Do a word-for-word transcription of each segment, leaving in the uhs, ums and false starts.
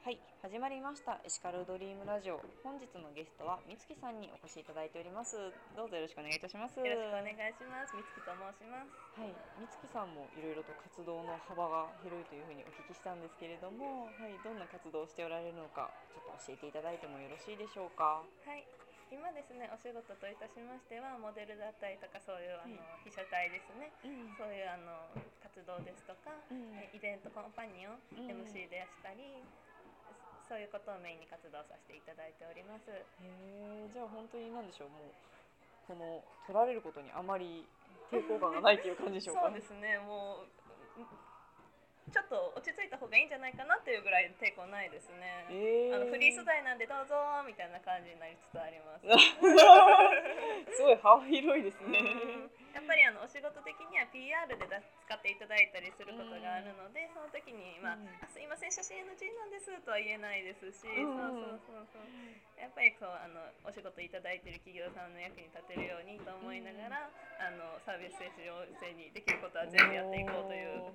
はい、始まりましたエシカルドリームラジオ。本日のゲストはみつきさんにお越しいただいております。どうぞよろしくお願いいたします。よろしくお願いします。みつきと申します。はい、みつきさんもいろいろと活動の幅が広いというふうにお聞きしたんですけれども、はい、どんな活動をしておられるのかちょっと教えていただいてもよろしいでしょうか。はい、今ですねお仕事といたしましてはモデルだったりとかそういうあの、うん、被写体ですね、うん、そういうあの活動ですとか、うん、イベントコンパニオン、うん、エムシー でしたりそういうことをメインに活動させていただいております。へえ、じゃあ本当に何でしょう、もうこの撮られることにあまり抵抗感がないという感じでしょうか。そうですね、もうちょっと落ち着いた方がいいんじゃないかなというぐらい抵抗ないですね。あのフリー素材なんでどうぞみたいな感じになりつつあります。すごい幅広いですね。やっぱりあのお仕事的には ピーアール で使っていただいたりすることがあるので、うん、その時に、まあうん、あすいません写真 エヌジー なんですとは言えないですし、うん、そうそうそうそうやっぱりこうあのお仕事いただいている企業さんの役に立てるようにと思いながら、うん、あのサービス精神旺盛にできることは全部やっていこうという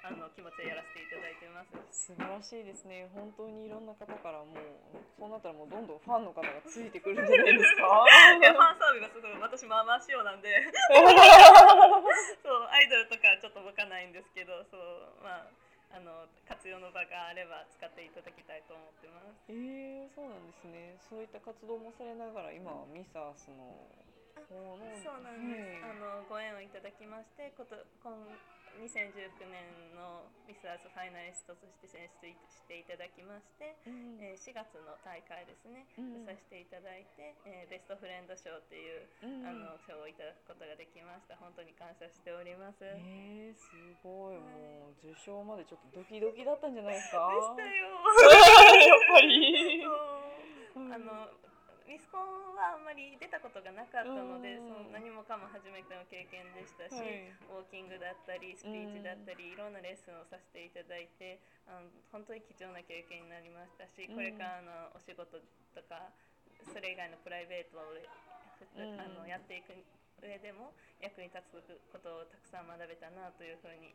あの気持ちでやらせていただいてます。素晴らしいですね。本当にいろんな方からもうそうなったらもうどんどんファンの方がついてくるんじゃないですか。いやファンサービスがすごい私まあまあ仕様なんでそうアイドルとかちょっと動かないんですけど、そう、まあ、あの活用の場があれば使っていただきたいと思ってます。えー、そうなんですね。そういった活動もされながら今はミサースのそうなんです、うん、あのご縁をいただきましてこと今にせんじゅうきゅうねんのミスアースファイナリストとして選出していただきまして、うんえー、しがつの大会ですね、うん、させていただいて、えー、ベストフレンド賞という、うん、あの賞をいただくことができました。本当に感謝しております。えー、すごい、もう受賞までちょっとドキドキだったんじゃないですか。でしたよやっぱりあのミスコンはあんまり出たことがなかったので、その何もかも初めての経験でしたし、はい、ウォーキングだったりスピーチだったりいろんなレッスンをさせていただいて、あの本当に貴重な経験になりましたし、これからのお仕事とかそれ以外のプライベートをあのやっていく上でも役に立つことをたくさん学べたなというふうに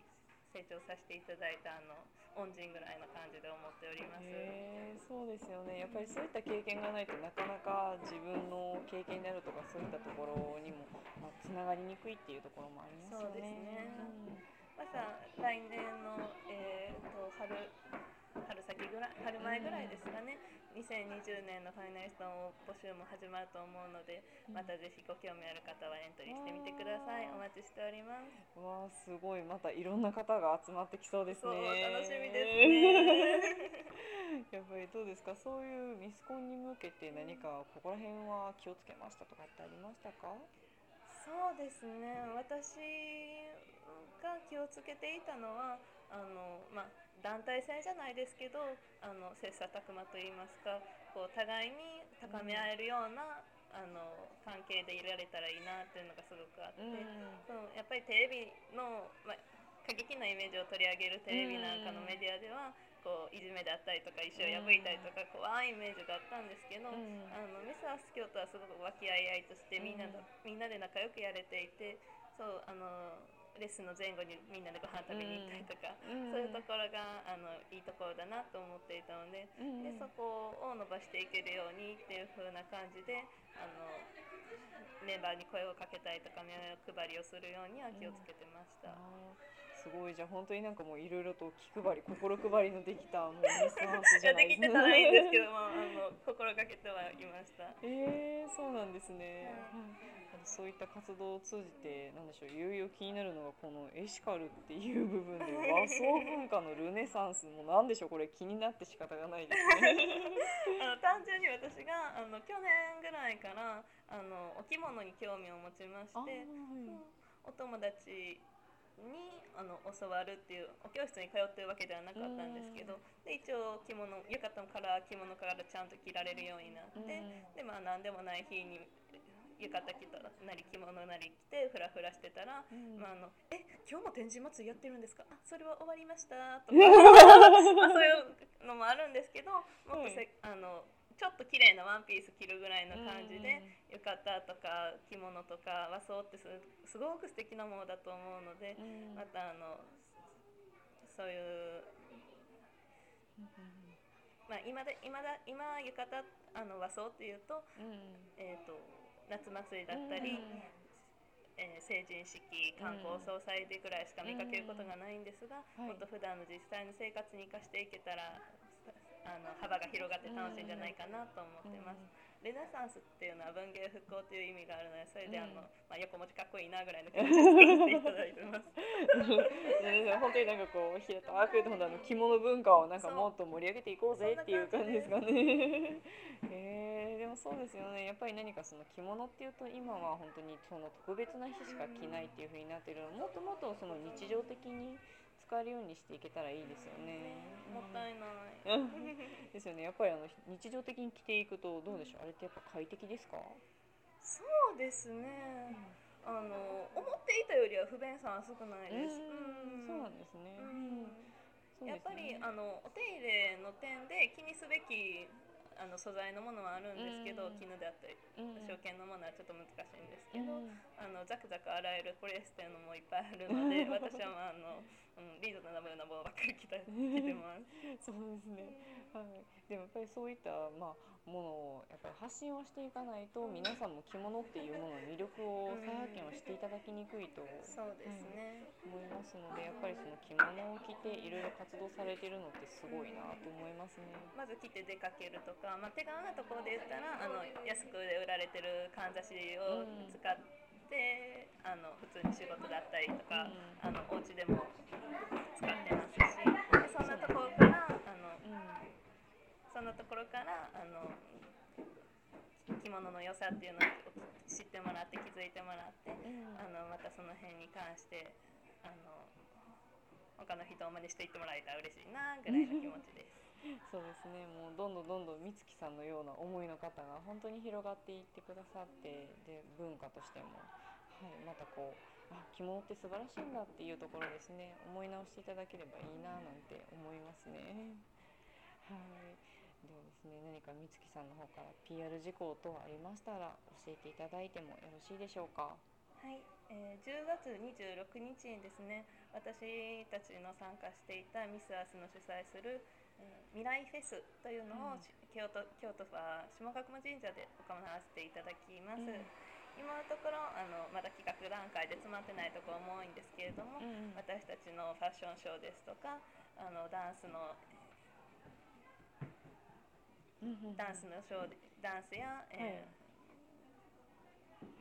成長させていただいたあの恩人ぐらいな感じで思っております。へー、そうですよね。やっぱりそういった経験がないとなかなか自分の経験であるとかそういったところにも、まあ、つながりにくいっていうところもありますよね。そうですね、うん、また来年の、えー、と春春先ぐらい、春前ぐらいですかね、うん、にせんにじゅうねんのファイナリストの募集も始まると思うので、またぜひご興味ある方はエントリーしてみてください。お待ちしております。わあ、すごい、またいろんな方が集まってきそうですね。そう、楽しみですねやっぱりどうですか、そういうミスコンに向けて何かここら辺は気をつけましたとかってありましたか。そうですね、私が気をつけていたのはあの、まあ、団体戦じゃないですけどあの切磋琢磨といいますか、こう互いに高め合えるような、うん、あの関係でいられたらいいなというのがすごくあって、うん、そうやっぱりテレビの、まあ、過激なイメージを取り上げるテレビなんかのメディアでは、うん、こういじめだったりとか石を破いたりとか怖いイメージだったんですけど、うん、あのミスアース京都はすごく和気あいあいとしてみんな、うん、みんなで仲良くやれていて、そうあのレッスンの前後にみんなでご飯食べに行ったりとか、うん、そういうところがあのいいところだなと思っていたの で,、うん、でそこを伸ばしていけるようにっていう風な感じであのメンバーに声をかけたりとか目配りをするようには気をつけてました。うん、すごい、じゃあ本当になんかもういろいろと気配り心配りのできたもうミスアースじゃないですね。できてたらいいんですけどもあの心がけてはいました。えー、そうなんですね。はい、そういった活動を通じてなんでしょう、いよいよ気になるのがこのエシカルっていう部分で和装文化のルネサンスもなんでしょう、これ気になって仕方がないですね。あの単純に私があの去年ぐらいからあのお着物に興味を持ちまして、はい、お友達にあの教わるっていうお教室に通ってるわけではなかったんですけど、で一応着物浴衣から着物からちゃんと着られるようになって、でまあ何でもない日に浴衣着たなり着物なり着てフラフラしてたら、まあ、あのえ今日も天神祭りやってるんですか、あそれは終わりましたとか、まあ、そういうのもあるんですけど、もっとせあのちょっと綺麗なワンピース着るぐらいの感じで、浴衣とか着物とか和装ってすごく素敵なものだと思うので、またあのそういうまあ、今だ今だ今浴衣あの和装っていうと、うんえー、と夏祭りだったり、うんえー、成人式観光葬祭でぐらいしか見かけることがないんですが、うんうん、もっと普段の実際の生活に生かしていけたらあの幅が広がって楽しいんじゃないかなと思ってます、うんうん、レナサンスっていうのは文芸復興という意味があるので、それであの、うんまあ、横文字かっこいいなぐらいの気持ちでいただいてます本当になんかこう平田アークエイトホンダの着物文化をなんかもっと盛り上げていこうぜっていう感じですかね、えー、でもそうですよね。やっぱり何かその着物っていうと今は本当にその特別な日しか着ないっていう風になっているのをもっともっとその日常的に使えるようにしていけたらいいですよね。もったいない、うん、ですよね。やっぱりあの日常的に着ていくとどうでしょう、あれってやっぱ快適ですか？そうですね、うん、あの思っていたよりは不便さは少ないです、うんうん、そうなんですね、うん、そうですね。やっぱりあのお手入れの点で気にすべきあの素材のものはあるんですけど、うん、絹であったり証券のものはちょっと難しいんですけど、うん、あのザクザク洗えるポリエステルのもいっぱいあるので私は、まああのうん、リードのようなものばっかり着てますそうですね、はい、でもやっぱりそういった、まあ、ものをやっぱり発信をしていかないと皆さんも着物っていうものの魅力を再発見をしていただきにくいと、うんうん、そうですね、思いますので、やっぱりその着物を着ていろいろ活動されているのってすごいなと思いますね。まず着て出かけるとか、まあ、手軽なところで言ったらあの安く売られてるかんざしを使って、うん、あの普通に仕事だったりとか、うん、あのお家でも使ってますし、でそんなところからあの、うん、そんなところからあの着物の良さっていうのを知ってもらって気づいてもらって、うん、あのまたその辺に関してあの他の人を真似していってもらえたら嬉しいなぐらいの気持ちですそうですね、もうどんどんどんどん美月さんのような思いの方が本当に広がっていってくださって、で文化としても、はい、またこうあ着物って素晴らしいんだっていうところですね、思い直していただければいいななんて思いますね。はい、ではですね、何か美月さんの方から ピーアール 事項等ありましたら教えていただいてもよろしいでしょうか？はい、えー、じゅうがつにじゅうろくにちにですね、私たちの参加していたミスアースの主催する未来フェスというのを、うん、京都京都は下角間神社で行わせていただきます、うん、今のところあのまだ企画段階で詰まってないところも多いんですけれども、うん、私たちのファッションショーですとかあのダンスの、うん、ダンスのショーダンスや、うんえー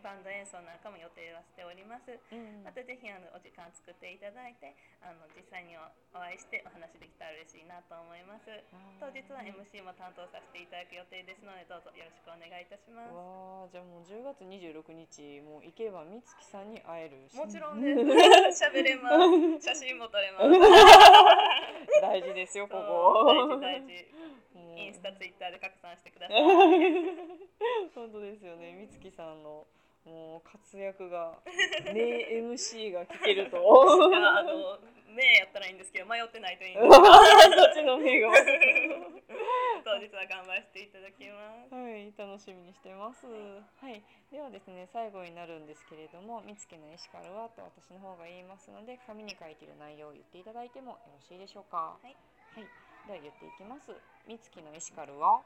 バンド演奏なんかも予定はしております、うん、またぜひあのお時間作っていただいてあの実際に お, お会いしてお話できたら嬉しいなと思います。当日は エムシー も担当させていただく予定ですのでどうぞよろしくお願いいたします。わじゃあもうじゅうがつにじゅうろくにちもう行けば美月さんに会えるし、もちろんです喋れます写真も撮れます大事ですよここ大事大事インスタツイッターで拡散してください本当ですよね。美月さんのもう活躍が名 エムシー が聞けるとあの名やったらいいんですけど迷ってないといいんですそっちの名が当日は頑張っていただきます、はい、楽しみにしてます、はい、ではですね最後になるんですけれども、美月の石からはと私の方が言いますので紙に書いている内容を言っていただいてもよろしいでしょうか？はい、はい、では言っていきます。美月のエシカルは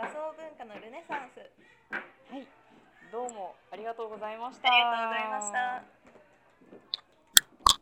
和装文化のルネサンス。はい、どうもありがとうございました。ありがとうございました。